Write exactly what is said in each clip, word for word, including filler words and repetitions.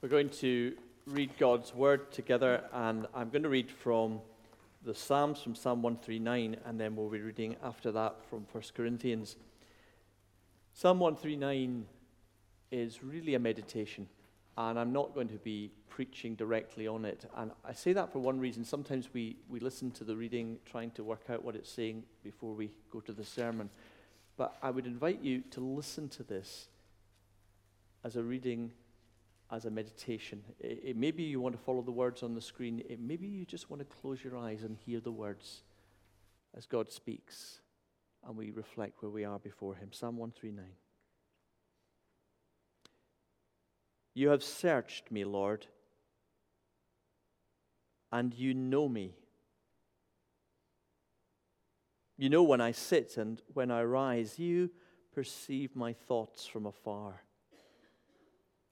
We're going to read God's Word together, and I'm going to read from the Psalms, from Psalm one thirty-nine, and then we'll be reading after that from First Corinthians. Psalm one thirty-nine is really a meditation, and I'm not going to be preaching directly on it. And I say that for one reason. Sometimes we, we listen to the reading, trying to work out what it's saying before we go to the sermon. But I would invite you to listen to this as a reading, as a meditation. It, it, maybe you want to follow the words on the screen. It, maybe you just want to close your eyes and hear the words as God speaks and we reflect where we are before him. Psalm one thirty-nine. You have searched me, Lord, and you know me. You know when I sit and when I rise. You perceive my thoughts from afar.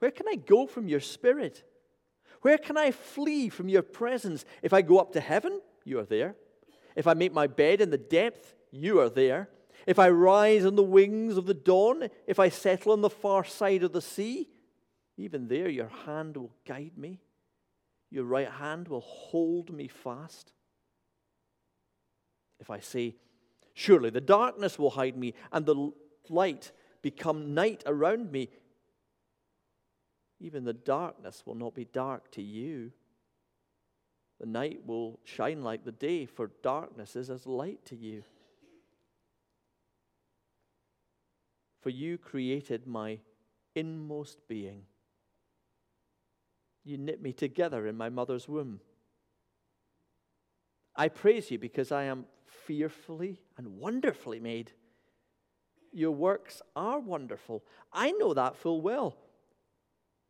Where can I go from your spirit? Where can I flee from your presence? If I go up to heaven, you are there. If I make my bed in the depth, you are there. If I rise on the wings of the dawn, if I settle on the far side of the sea, even there your hand will guide me. Your right hand will hold me fast. If I say, surely the darkness will hide me and the light become night around me, even the darkness will not be dark to you. The night will shine like the day, for darkness is as light to you. For you created my inmost being. You knit me together in my mother's womb. I praise you because I am fearfully and wonderfully made. Your works are wonderful. I know that full well.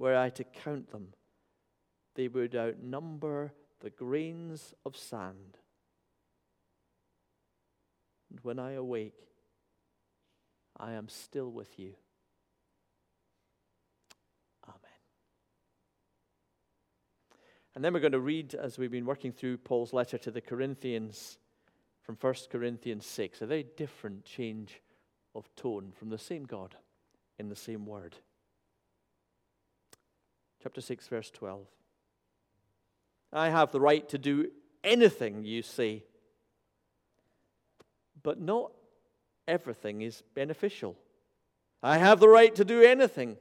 Were I to count them, they would outnumber the grains of sand. And when I awake, I am still with you. Amen. And then we're going to read, as we've been working through Paul's letter to the Corinthians, from First Corinthians six, a very different change of tone from the same God in the same word. Chapter six, verse twelve. I have the right to do anything you say, but not everything is beneficial. I have the right to do anything,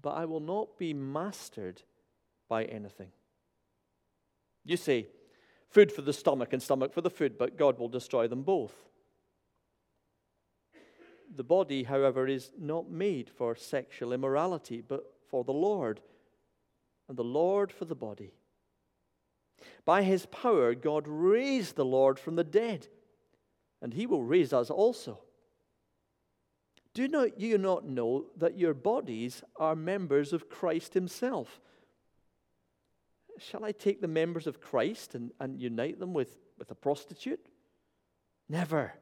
but I will not be mastered by anything. You say, food for the stomach and stomach for the food, but God will destroy them both. The body, however, is not made for sexual immorality, but for the Lord, and the Lord for the body. By his power, God raised the Lord from the dead, and he will raise us also. Do not you not know that your bodies are members of Christ himself? Shall I take the members of Christ and, and unite them with, with a prostitute? Never.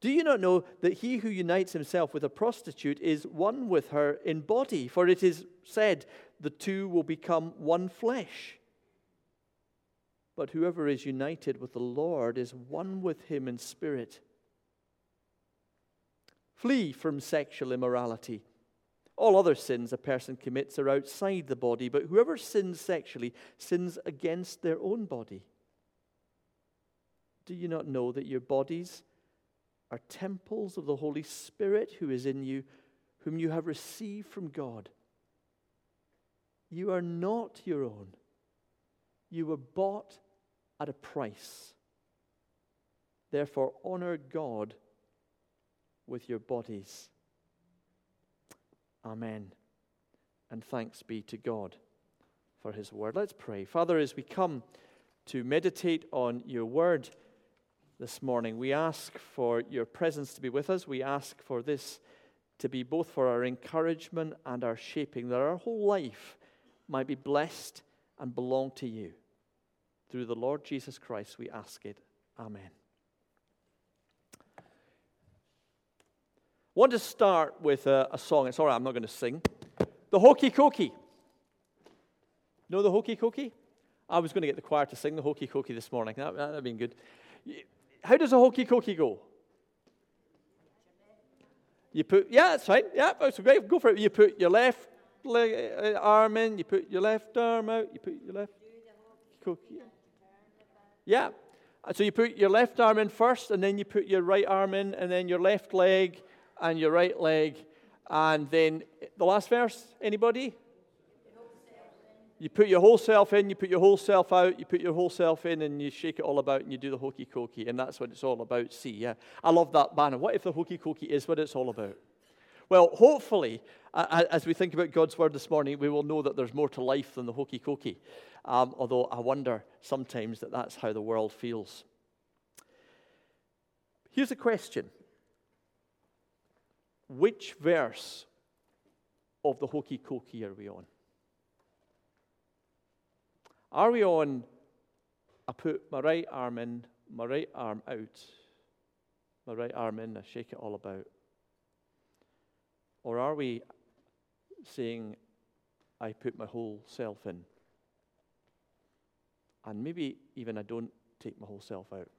Do you not know that he who unites himself with a prostitute is one with her in body? For it is said, the two will become one flesh. But whoever is united with the Lord is one with him in spirit. Flee from sexual immorality. All other sins a person commits are outside the body, but whoever sins sexually sins against their own body. Do you not know that your bodies are temples of the Holy Spirit who is in you, whom you have received from God? You are not your own. You were bought at a price. Therefore, honor God with your bodies. Amen. And thanks be to God for his word. Let's pray. Father, as we come to meditate on your word this morning, we ask for your presence to be with us. We ask for this to be both for our encouragement and our shaping, that our whole life might be blessed and belong to you. Through the Lord Jesus Christ, we ask it. Amen. I want to start with a, a song. It's all right, I'm not going to sing. The Hokey Cokey. Know the Hokey Cokey? I was going to get the choir to sing the Hokey Cokey this morning. That would have been good. How does a Hokey Cokey go? You put, yeah, that's fine. Yeah, that's great. Go for it. You put your left leg, arm in, you put your left arm out, you put your left cookie. Yeah. So you put your left arm in first, and then you put your right arm in, and then your left leg and your right leg. And then the last verse, anybody? You put your whole self in, you put your whole self out, you put your whole self in, and you shake it all about, and you do the hokey cokey, and that's what it's all about. See, yeah, I love that banner. What if the hokey cokey is what it's all about? Well, hopefully, uh, as we think about God's word this morning, we will know that there's more to life than the hokey cokey. Um, although I wonder sometimes that that's how the world feels. Here's a question: which verse of the hokey cokey are we on? Are we on, I put my right arm in, my right arm out, my right arm in, I shake it all about? Or are we saying, I put my whole self in? And maybe even I don't take my whole self out.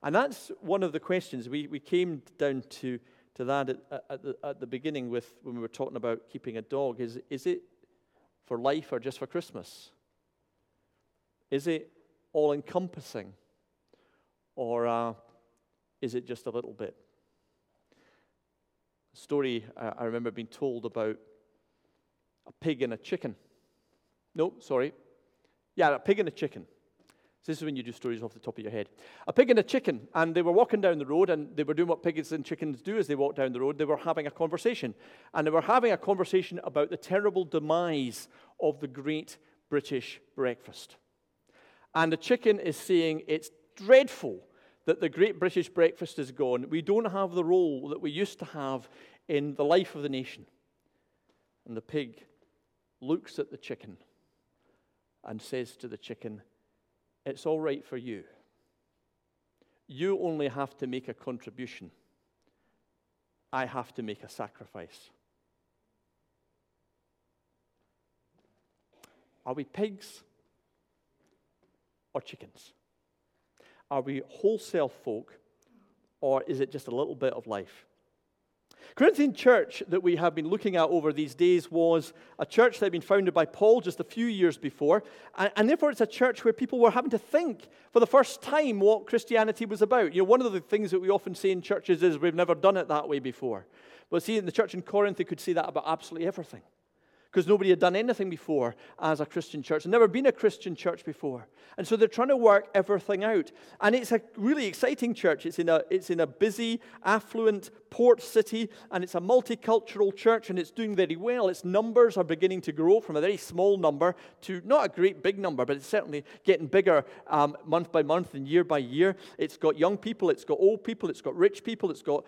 And that's one of the questions. We we came down to, to that at, at, the, at the beginning with when we were talking about keeping a dog. Is is it for life or just for Christmas? Is it all-encompassing? Or uh, is it just a little bit? A story uh, I remember being told about a pig and a chicken. No, sorry. Yeah, a pig and a chicken. So this is when you do stories off the top of your head. A pig and a chicken, and they were walking down the road, and they were doing what pigs and chickens do as they walk down the road. They were having a conversation, and they were having a conversation about the terrible demise of the great British breakfast. And the chicken is saying, it's dreadful that the great British breakfast is gone. We don't have the role that we used to have in the life of the nation. And the pig looks at the chicken and says to the chicken, it's all right for you. You only have to make a contribution. I have to make a sacrifice. Are we pigs or chickens? Are we whole self folk, or is it just a little bit of life? Corinthian church that we have been looking at over these days was a church that had been founded by Paul just a few years before, and, and therefore it's a church where people were having to think for the first time what Christianity was about. You know, one of the things that we often say in churches is we've never done it that way before. But see, in the church in Corinth, they could say that about absolutely everything, because nobody had done anything before as a Christian church. They'd never been a Christian church before. And so they're trying to work everything out. And it's a really exciting church. It's in a, it's in a busy, affluent port city, and it's a multicultural church, and it's doing very well. Its numbers are beginning to grow from a very small number to not a great big number, but it's certainly getting bigger um, month by month and year by year. It's got young people, it's got old people, it's got rich people, it's got...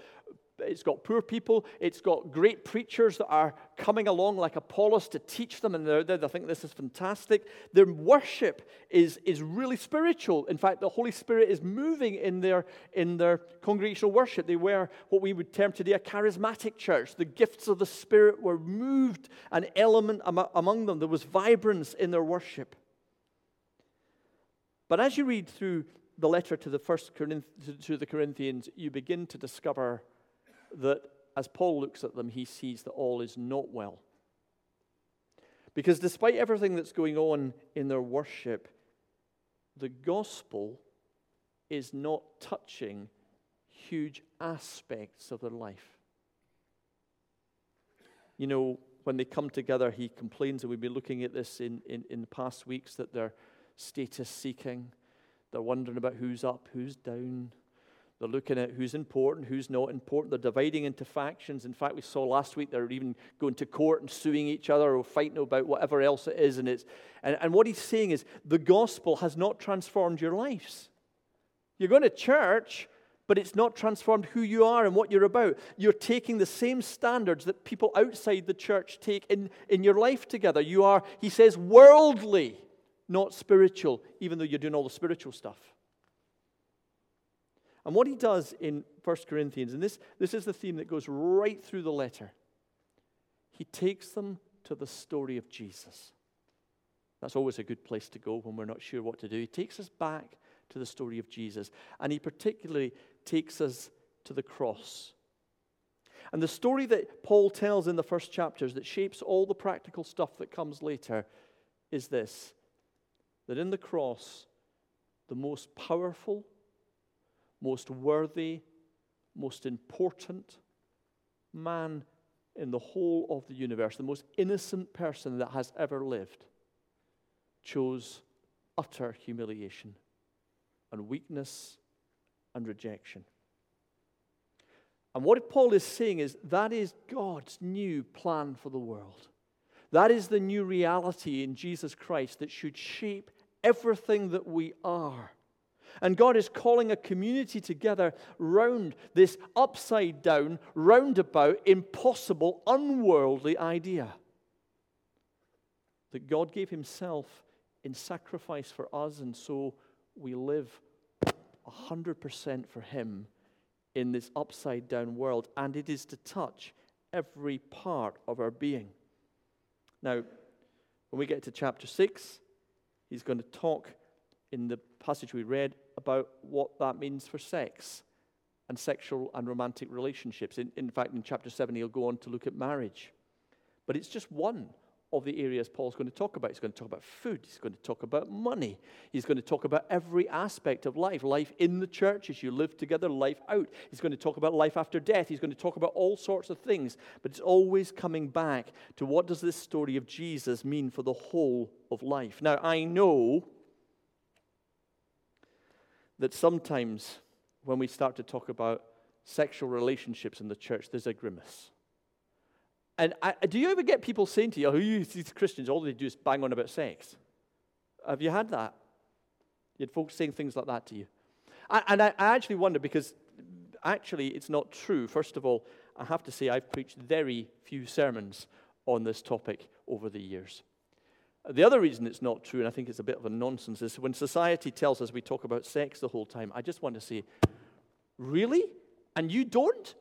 It's got poor people. It's got great preachers that are coming along like Apollos to teach them, and they're there. They think this is fantastic. Their worship is, is really spiritual. In fact, the Holy Spirit is moving in their, in their congregational worship. They were what we would term today a charismatic church. The gifts of the Spirit were moved, an element among them. There was vibrance in their worship. But as you read through the letter to the first Corinthians, to the Corinthians, you begin to discover that as Paul looks at them, he sees that all is not well. Because despite everything that's going on in their worship, the gospel is not touching huge aspects of their life. You know, when they come together, he complains, and we've been looking at this in, in, in the past weeks, that they're status-seeking. They're wondering about who's up, who's down. They're looking at who's important, who's not important. They're dividing into factions. In fact, we saw last week they're even going to court and suing each other or fighting about whatever else it is. And it's and, and what he's saying is the gospel has not transformed your lives. You're going to church, but it's not transformed who you are and what you're about. You're taking the same standards that people outside the church take in, in your life together. You are, he says, worldly, not spiritual, even though you're doing all the spiritual stuff. And what he does in First Corinthians, and this, this is the theme that goes right through the letter, he takes them to the story of Jesus. That's always a good place to go when we're not sure what to do. He takes us back to the story of Jesus, and he particularly takes us to the cross. And the story that Paul tells in the first chapters that shapes all the practical stuff that comes later is this, that in the cross, the most powerful, most worthy, most important man in the whole of the universe, the most innocent person that has ever lived, chose utter humiliation and weakness and rejection. And what Paul is saying is that is God's new plan for the world. That is the new reality in Jesus Christ that should shape everything that we are. And God is calling a community together round this upside-down, roundabout, impossible, unworldly idea that God gave himself in sacrifice for us, and so we live one hundred percent for him in this upside-down world, and it is to touch every part of our being. Now, when we get to chapter six, he's going to talk in the passage we read about what that means for sex and sexual and romantic relationships. In, in fact, in chapter seven, he'll go on to look at marriage. But it's just one of the areas Paul's going to talk about. He's going to talk about food. He's going to talk about money. He's going to talk about every aspect of life, life in the church as you live together, life out. He's going to talk about life after death. He's going to talk about all sorts of things. But it's always coming back to what does this story of Jesus mean for the whole of life. Now, I know that sometimes when we start to talk about sexual relationships in the church, there's a grimace. And I, do you ever get people saying to you, oh, you these Christians, all they do is bang on about sex? Have you had that? You had folks saying things like that to you. I, and I, I actually wonder, because actually it's not true. First of all, I have to say I've preached very few sermons on this topic over the years. The other reason it's not true, and I think it's a bit of a nonsense, is when society tells us we talk about sex the whole time, I just want to say, really? And you don't?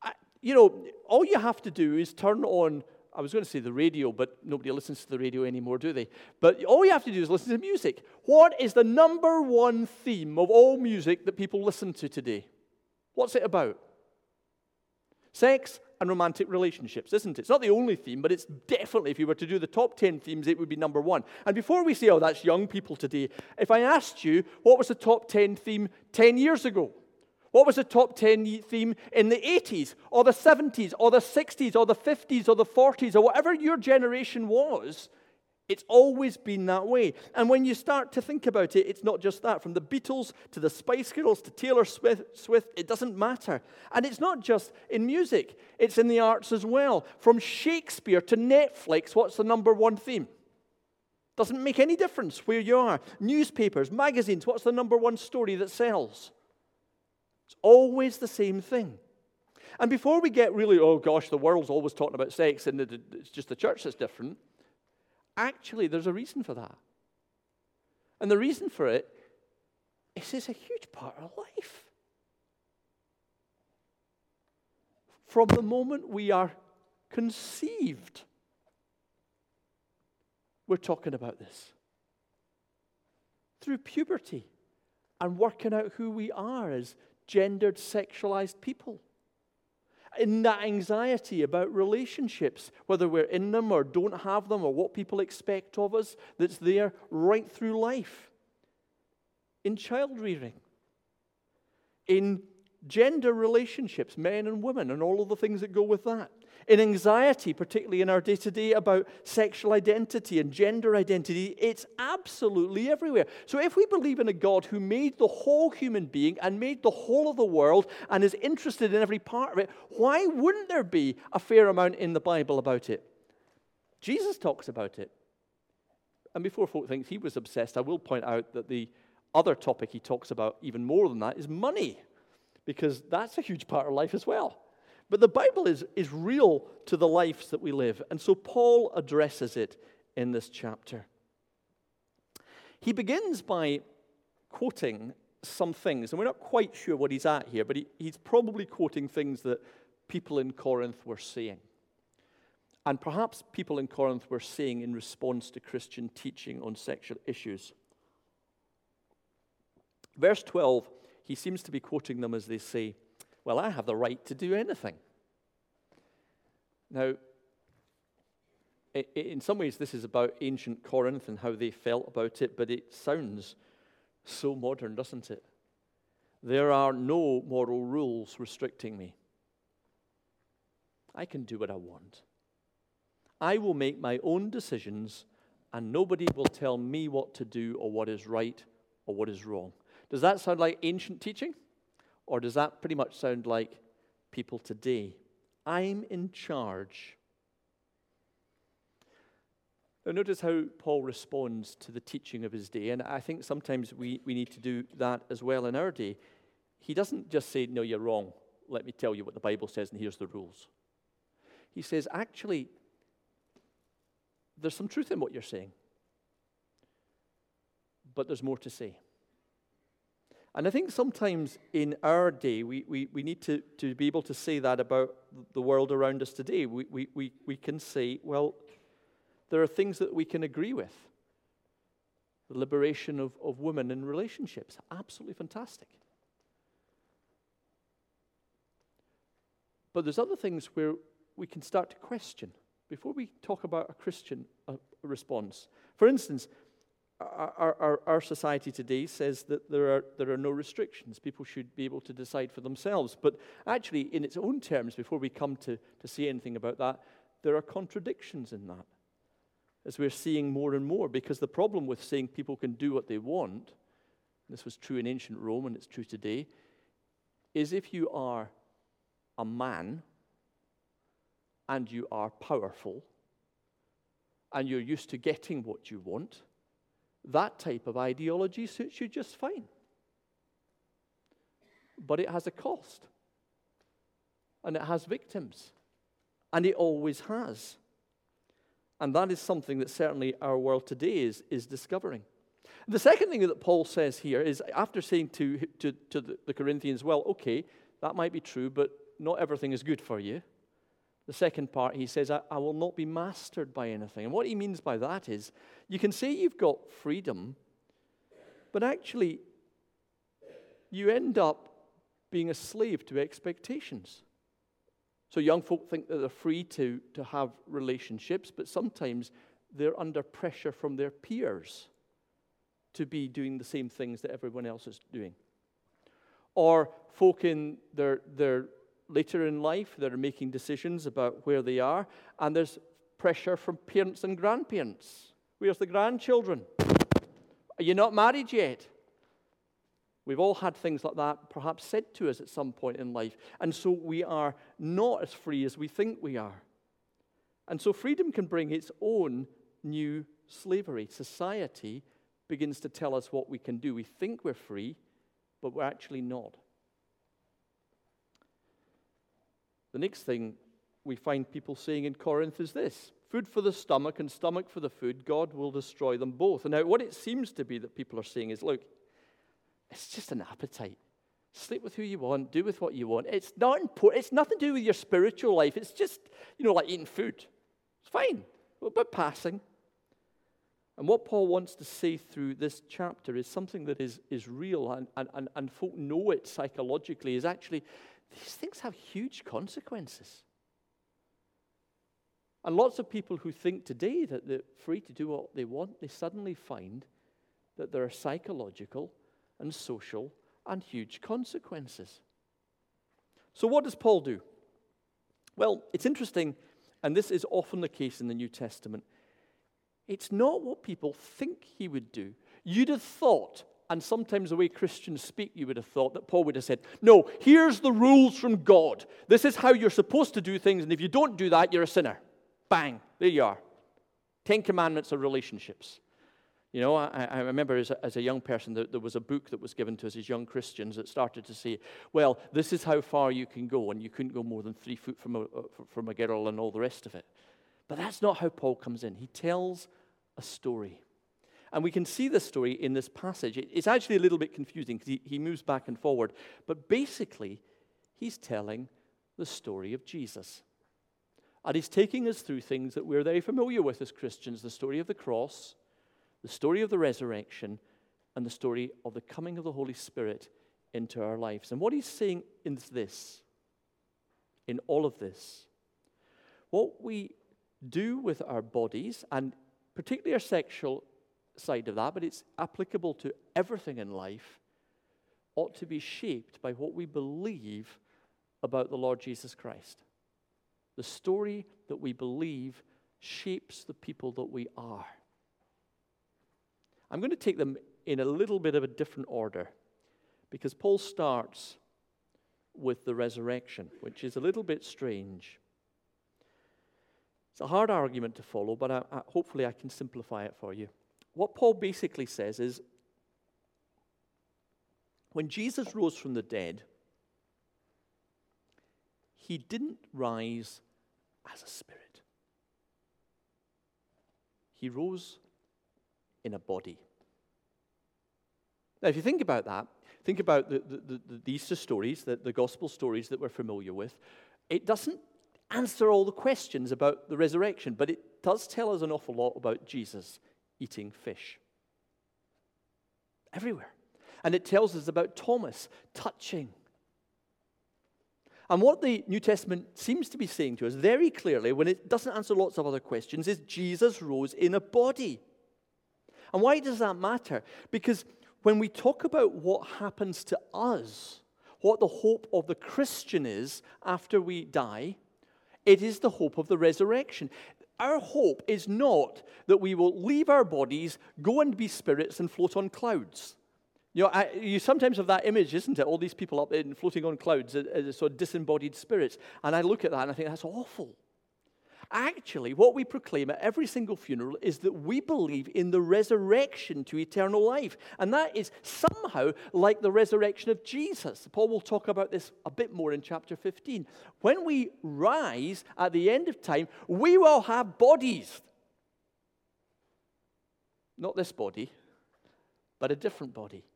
I, you know, all you have to do is turn on, I was going to say the radio, but nobody listens to the radio anymore, do they? But all you have to do is listen to music. What is the number one theme of all music that people listen to today? What's it about? Sex and romantic relationships, isn't it? It's not the only theme, but it's definitely, if you were to do the top ten themes, it would be number one. And before we say, oh, that's young people today, if I asked you, what was the top ten theme ten years ago? What was the top ten theme in the eighties, or the seventies, or the sixties, or the fifties, or the forties, or whatever your generation was? It's always been that way. And when you start to think about it, it's not just that. From the Beatles to the Spice Girls to Taylor Swift, it doesn't matter. And it's not just in music. It's in the arts as well. From Shakespeare to Netflix, what's the number one theme? Doesn't make any difference where you are. Newspapers, magazines, what's the number one story that sells? It's always the same thing. And before we get really, oh gosh, the world's always talking about sex and it's just the church that's different, actually, there's a reason for that. And the reason for it is it's a huge part of life. From the moment we are conceived, we're talking about this. Through puberty and working out who we are as gendered, sexualized people. In that anxiety about relationships, whether we're in them or don't have them or what people expect of us, that's there right through life. In child rearing, in gender relationships, men and women, and all of the things that go with that. In anxiety, particularly in our day-to-day about sexual identity and gender identity, it's absolutely everywhere. So if we believe in a God who made the whole human being and made the whole of the world and is interested in every part of it, why wouldn't there be a fair amount in the Bible about it? Jesus talks about it. And before folk think he was obsessed, I will point out that the other topic he talks about even more than that is money, because that's a huge part of life as well. But the Bible is, is real to the lives that we live. And so Paul addresses it in this chapter. He begins by quoting some things, and we're not quite sure what he's at here, but he, he's probably quoting things that people in Corinth were saying. And perhaps people in Corinth were saying in response to Christian teaching on sexual issues. Verse twelve, he seems to be quoting them as they say, "Well, I have the right to do anything." Now, in some ways, this is about ancient Corinth and how they felt about it, but it sounds so modern, doesn't it? There are no moral rules restricting me. I can do what I want. I will make my own decisions, and nobody will tell me what to do or what is right or what is wrong. Does that sound like ancient teaching? Or does that pretty much sound like people today? I'm in charge. Now notice how Paul responds to the teaching of his day. And I think sometimes we, we need to do that as well in our day. He doesn't just say, "No, you're wrong. Let me tell you what the Bible says and here's the rules." He says, actually, there's some truth in what you're saying. But there's more to say. And I think sometimes in our day, we, we, we need to, to be able to say that about the world around us today. We, we, we, we can say, well, there are things that we can agree with. The liberation of, of women in relationships, absolutely fantastic. But there's other things where we can start to question before we talk about a Christian uh, response. For instance, Our, our, our society today says that there are there are no restrictions. People should be able to decide for themselves. But actually, in its own terms, before we come to, to say anything about that, there are contradictions in that, as we're seeing more and more. Because the problem with saying people can do what they want, this was true in ancient Rome and it's true today, is if you are a man and you are powerful and you're used to getting what you want, that type of ideology suits you just fine. But it has a cost. And it has victims. And it always has. And that is something that certainly our world today is, is discovering. The second thing that Paul says here is, after saying to, to, to the, the Corinthians, well, okay, that might be true, but not everything is good for you. The second part, he says, I, I will not be mastered by anything. And what he means by that is, you can say you've got freedom, but actually, you end up being a slave to expectations. So young folk think that they're free to, to have relationships, but sometimes they're under pressure from their peers to be doing the same things that everyone else is doing. Or folk in their their later in life, they're making decisions about where they are, and there's pressure from parents and grandparents. Where's the grandchildren? Are you not married yet? We've all had things like that perhaps said to us at some point in life, and so we are not as free as we think we are. And so freedom can bring its own new slavery. Society begins to tell us what we can do. We think we're free, but we're actually not. The next thing we find people saying in Corinth is this: food for the stomach and stomach for the food, God will destroy them both. And now what it seems to be that people are saying is, look, it's just an appetite. Sleep with who you want, do with what you want. It's not important. It's nothing to do with your spiritual life. It's just, you know, like eating food. It's fine, but passing. And what Paul wants to say through this chapter is something that is, is real, and, and, and, and folk know it psychologically, is actually, these things have huge consequences. And lots of people who think today that they're free to do what they want, they suddenly find that there are psychological and social and huge consequences. So what does Paul do? Well, it's interesting, and this is often the case in the New Testament. It's not what people think he would do. You'd have thought, and sometimes the way Christians speak, you would have thought that Paul would have said, no, here's the rules from God. This is how you're supposed to do things, and if you don't do that, you're a sinner. Bang, there you are. Ten Commandments are relationships. You know, I, I remember as a, as a young person, there, there was a book that was given to us as young Christians that started to say, well, this is how far you can go, and you couldn't go more than three foot from a, from a girl and all the rest of it. But that's not how Paul comes in. He tells a story. And we can see this story in this passage. It's actually a little bit confusing because he, he moves back and forward. But basically, he's telling the story of Jesus. And he's taking us through things that we're very familiar with as Christians, the story of the cross, the story of the resurrection, and the story of the coming of the Holy Spirit into our lives. And what he's saying in this, in all of this, what we do with our bodies, and particularly our sexual side of that, but it's applicable to everything in life, ought to be shaped by what we believe about the Lord Jesus Christ. The story that we believe shapes the people that we are. I'm going to take them in a little bit of a different order because Paul starts with the resurrection, which is a little bit strange. It's a hard argument to follow, but I, I, hopefully I can simplify it for you. What Paul basically says is, when Jesus rose from the dead, he didn't rise as a spirit. He rose in a body. Now, if you think about that, think about the, the, the, these two stories, the, the gospel stories that we're familiar with. It doesn't answer all the questions about the resurrection, but it does tell us an awful lot about Jesus eating fish. Everywhere. And it tells us about Thomas touching. And what the New Testament seems to be saying to us very clearly, when it doesn't answer lots of other questions, is Jesus rose in a body. And why does that matter? Because when we talk about what happens to us, what the hope of the Christian is after we die, it is the hope of the resurrection. Our hope is not that we will leave our bodies, go and be spirits and float on clouds. You know, I, you sometimes have that image, isn't it? All these people up in floating on clouds as sort of disembodied spirits. And I look at that and I think that's awful. Actually, what we proclaim at every single funeral is that we believe in the resurrection to eternal life. And that is somehow like the resurrection of Jesus. Paul will talk about this a bit more in chapter fifteen. When we rise at the end of time, we will have bodies. Not this body, but a different body.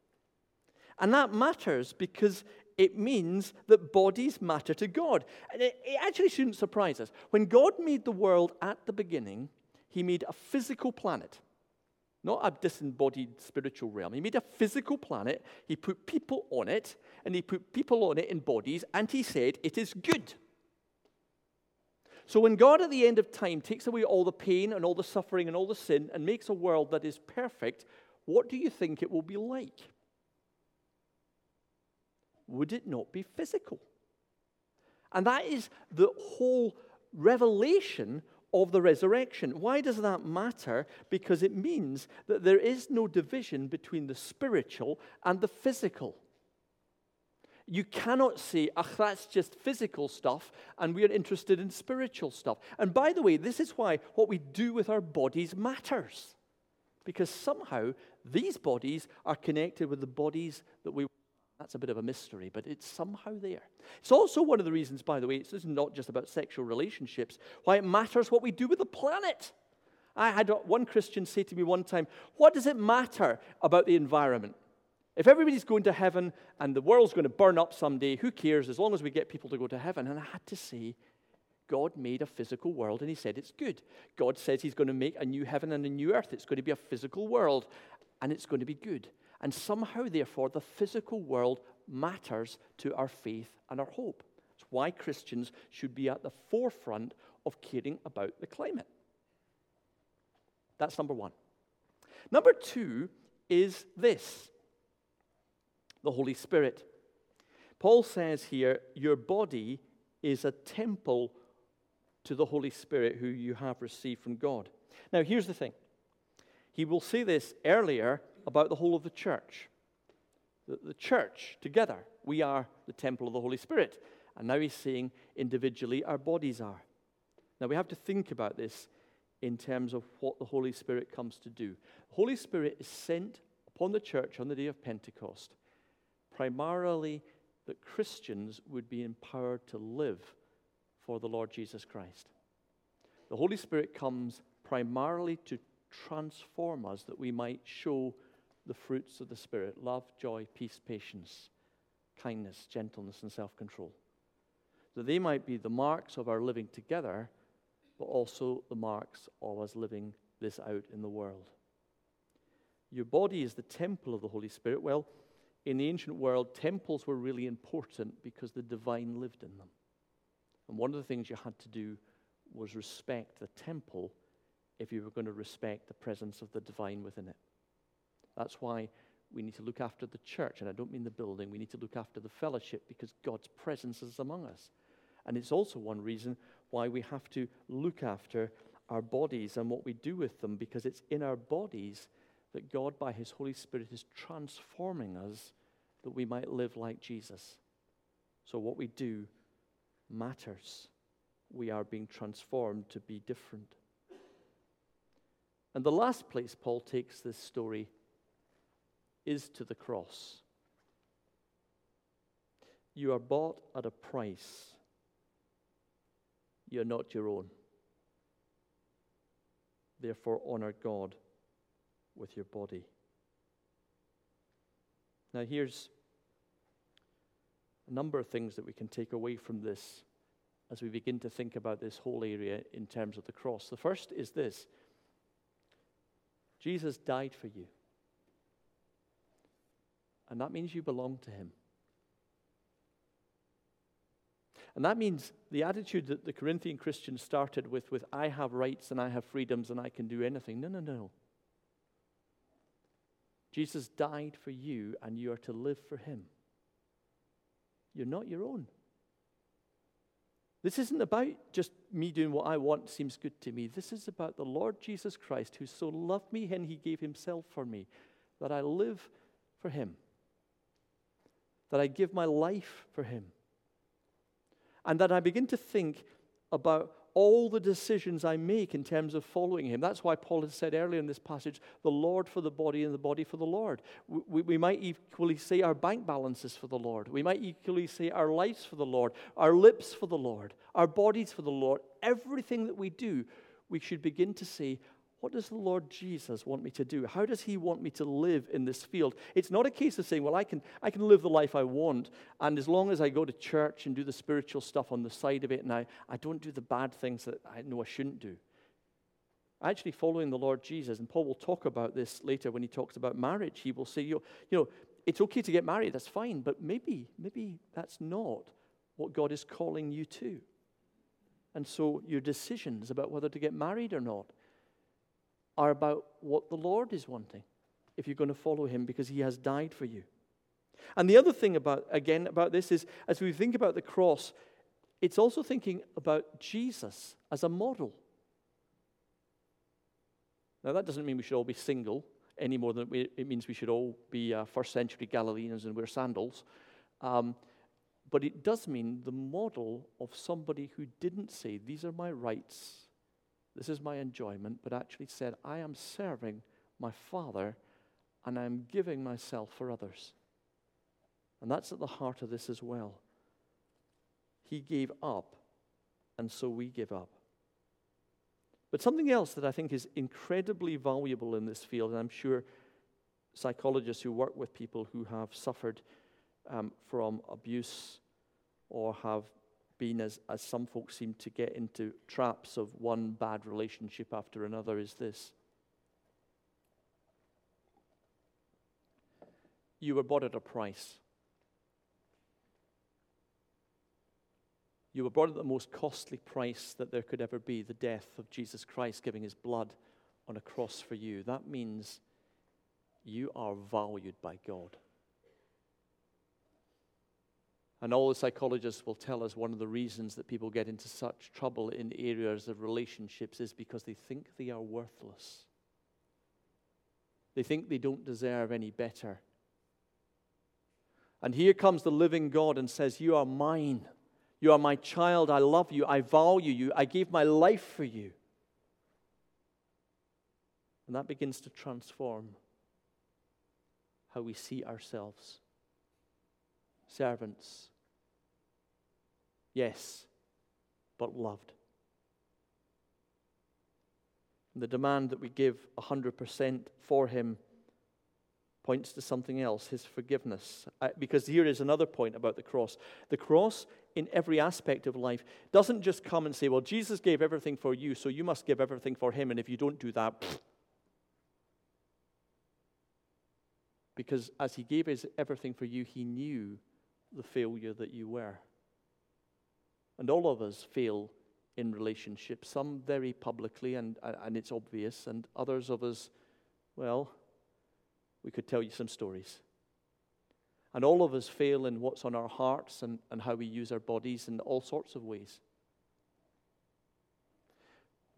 And that matters because it means that bodies matter to God. And it, it actually shouldn't surprise us. When God made the world at the beginning, he made a physical planet, not a disembodied spiritual realm. He made a physical planet, he put people on it, and he put people on it in bodies, and he said, it is good. So when God at the end of time takes away all the pain and all the suffering and all the sin and makes a world that is perfect, what do you think it will be like? Would it not be physical? And that is the whole revelation of the resurrection. Why does that matter? Because it means that there is no division between the spiritual and the physical. You cannot say, ah, that's just physical stuff, and we're interested in spiritual stuff. And by the way, this is why what we do with our bodies matters. Because somehow these bodies are connected with the bodies that we... That's a bit of a mystery, but it's somehow there. It's also one of the reasons, by the way, this is not just about sexual relationships, why it matters what we do with the planet. I had one Christian say to me one time, what does it matter about the environment? If everybody's going to heaven and the world's going to burn up someday, who cares as long as we get people to go to heaven? And I had to say, God made a physical world and he said it's good. God says he's going to make a new heaven and a new earth. It's going to be a physical world and it's going to be good. And somehow, therefore, the physical world matters to our faith and our hope. It's why Christians should be at the forefront of caring about the climate. That's number one. Number two is this, the Holy Spirit. Paul says here, your body is a temple to the Holy Spirit who you have received from God. Now, here's the thing. He will say this earlier about the whole of the church. The, the church, together, we are the temple of the Holy Spirit. And now he's saying individually our bodies are. Now, we have to think about this in terms of what the Holy Spirit comes to do. The Holy Spirit is sent upon the church on the day of Pentecost, primarily that Christians would be empowered to live for the Lord Jesus Christ. The Holy Spirit comes primarily to transform us that we might show the fruits of the Spirit: love, joy, peace, patience, kindness, gentleness, and self-control. That they might be the marks of our living together, but also the marks of us living this out in the world. Your body is the temple of the Holy Spirit. Well, in the ancient world, temples were really important because the divine lived in them. And one of the things you had to do was respect the temple if you were going to respect the presence of the divine within it. That's why we need to look after the church, and I don't mean the building. We need to look after the fellowship because God's presence is among us. And it's also one reason why we have to look after our bodies and what we do with them, because it's in our bodies that God, by his Holy Spirit, is transforming us that we might live like Jesus. So what we do matters. We are being transformed to be different. And the last place Paul takes this story is to the cross. You are bought at a price. You're not your own. Therefore, honor God with your body. Now, here's a number of things that we can take away from this as we begin to think about this whole area in terms of the cross. The first is this: Jesus died for you. And that means you belong to him. And that means the attitude that the Corinthian Christians started with, with I have rights and I have freedoms and I can do anything. No, no, no. Jesus died for you and you are to live for him. You're not your own. This isn't about just me doing what I want seems good to me. This is about the Lord Jesus Christ, who so loved me and he gave himself for me, that I live for him, that I give my life for him. And that I begin to think about all the decisions I make in terms of following him. That's why Paul has said earlier in this passage, the Lord for the body and the body for the Lord. We, we, we might equally say our bank balances for the Lord. We might equally say our lives for the Lord, our lips for the Lord, our bodies for the Lord. Everything that we do, we should begin to say, what does the Lord Jesus want me to do? How does he want me to live in this field? It's not a case of saying, well, I can I can live the life I want, and as long as I go to church and do the spiritual stuff on the side of it, and I, I don't do the bad things that I know I shouldn't do. Actually, following the Lord Jesus, and Paul will talk about this later when he talks about marriage, he will say, you know, you know it's okay to get married, that's fine, but maybe, maybe that's not what God is calling you to. And so your decisions about whether to get married or not are about what the Lord is wanting if you're going to follow him, because he has died for you. And the other thing about, again, about this is, as we think about the cross, it's also thinking about Jesus as a model. Now, that doesn't mean we should all be single any more than we, it means we should all be uh, first century Galileans and wear sandals. Um, but it does mean the model of somebody who didn't say, these are my rights, this is my enjoyment, but actually said, I am serving my Father and I am giving myself for others. And that's at the heart of this as well. He gave up, and so we give up. But something else that I think is incredibly valuable in this field, and I'm sure psychologists who work with people who have suffered um, from abuse or have been, as, as some folks seem to get into traps of one bad relationship after another, is this. You were bought at a price. You were bought at the most costly price that there could ever be, the death of Jesus Christ giving his blood on a cross for you. That means you are valued by God. And all the psychologists will tell us one of the reasons that people get into such trouble in areas of relationships is because they think they are worthless. They think they don't deserve any better. And here comes the living God and says, you are mine. You are my child. I love you. I value you. I gave my life for you. And that begins to transform how we see ourselves. Servants, yes, but loved. And the demand that we give one hundred percent for him points to something else, his forgiveness. I, because here is another point about the cross. The cross, in every aspect of life, doesn't just come and say, well, Jesus gave everything for you, so you must give everything for him, and if you don't do that, pfft. Because as he gave his everything for you, he knew the failure that you were. And all of us fail in relationships, some very publicly, and, and it's obvious, and others of us, well, we could tell you some stories. And all of us fail in what's on our hearts and, and how we use our bodies in all sorts of ways.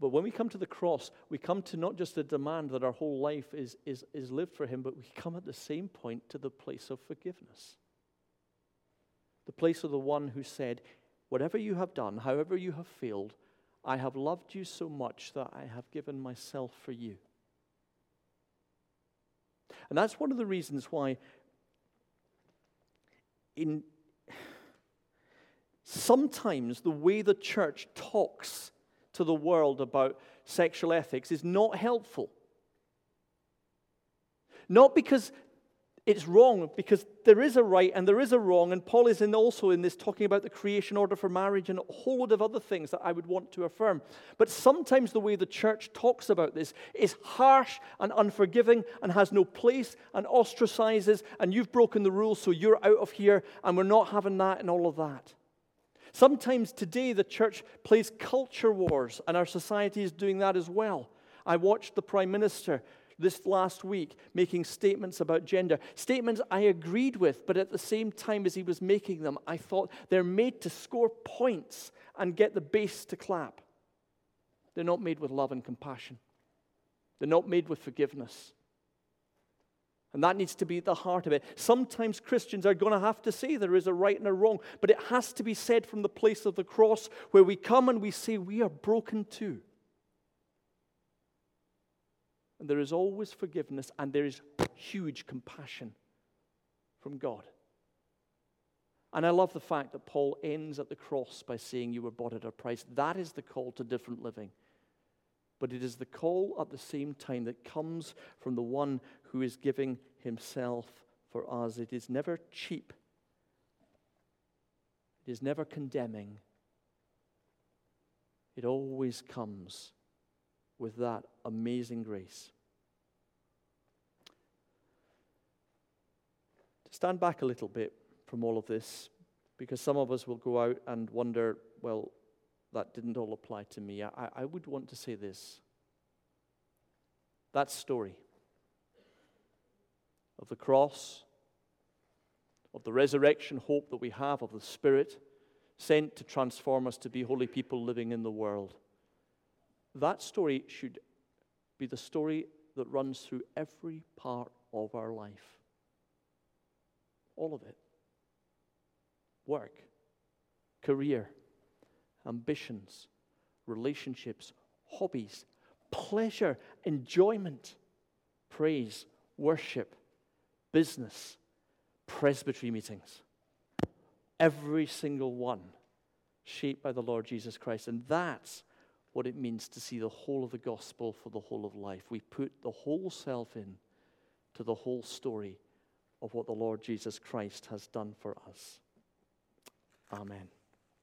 But when we come to the cross, we come to not just the demand that our whole life is, is, is lived for him, but we come at the same point to the place of forgiveness. The place of the one who said, whatever you have done, however you have failed, I have loved you so much that I have given myself for you. And that's one of the reasons why in sometimes the way the church talks to the world about sexual ethics is not helpful. Not because it's wrong, because there is a right and there is a wrong, and Paul is in also in this talking about the creation order for marriage and a whole lot of other things that I would want to affirm. But sometimes the way the church talks about this is harsh and unforgiving and has no place and ostracizes, and you've broken the rules, so you're out of here, and we're not having that and all of that. Sometimes today the church plays culture wars, and our society is doing that as well. I watched the Prime Minister this last week making statements about gender, statements I agreed with, but at the same time as he was making them, I thought they're made to score points and get the base to clap. They're not made with love and compassion. They're not made with forgiveness. And that needs to be the heart of it. Sometimes Christians are going to have to say there is a right and a wrong, but it has to be said from the place of the cross where we come and we say we are broken too. And there is always forgiveness and there is huge compassion from God. And I love the fact that Paul ends at the cross by saying you were bought at a price. That is the call to different living. But it is the call at the same time that comes from the one who is giving himself for us. It is never cheap. It is never condemning. It always comes with that amazing grace. To stand back a little bit from all of this, because some of us will go out and wonder, well, that didn't all apply to me. I, I would want to say this. That story of the cross, of the resurrection hope that we have, of the Spirit sent to transform us to be holy people living in the world. That story should be the story that runs through every part of our life. All of it. Work, career, ambitions, relationships, hobbies, pleasure, enjoyment, praise, worship, business, presbytery meetings. Every single one shaped by the Lord Jesus Christ. And that's what it means to see the whole of the gospel for the whole of life. We put the whole self in to the whole story of what the Lord Jesus Christ has done for us. Amen.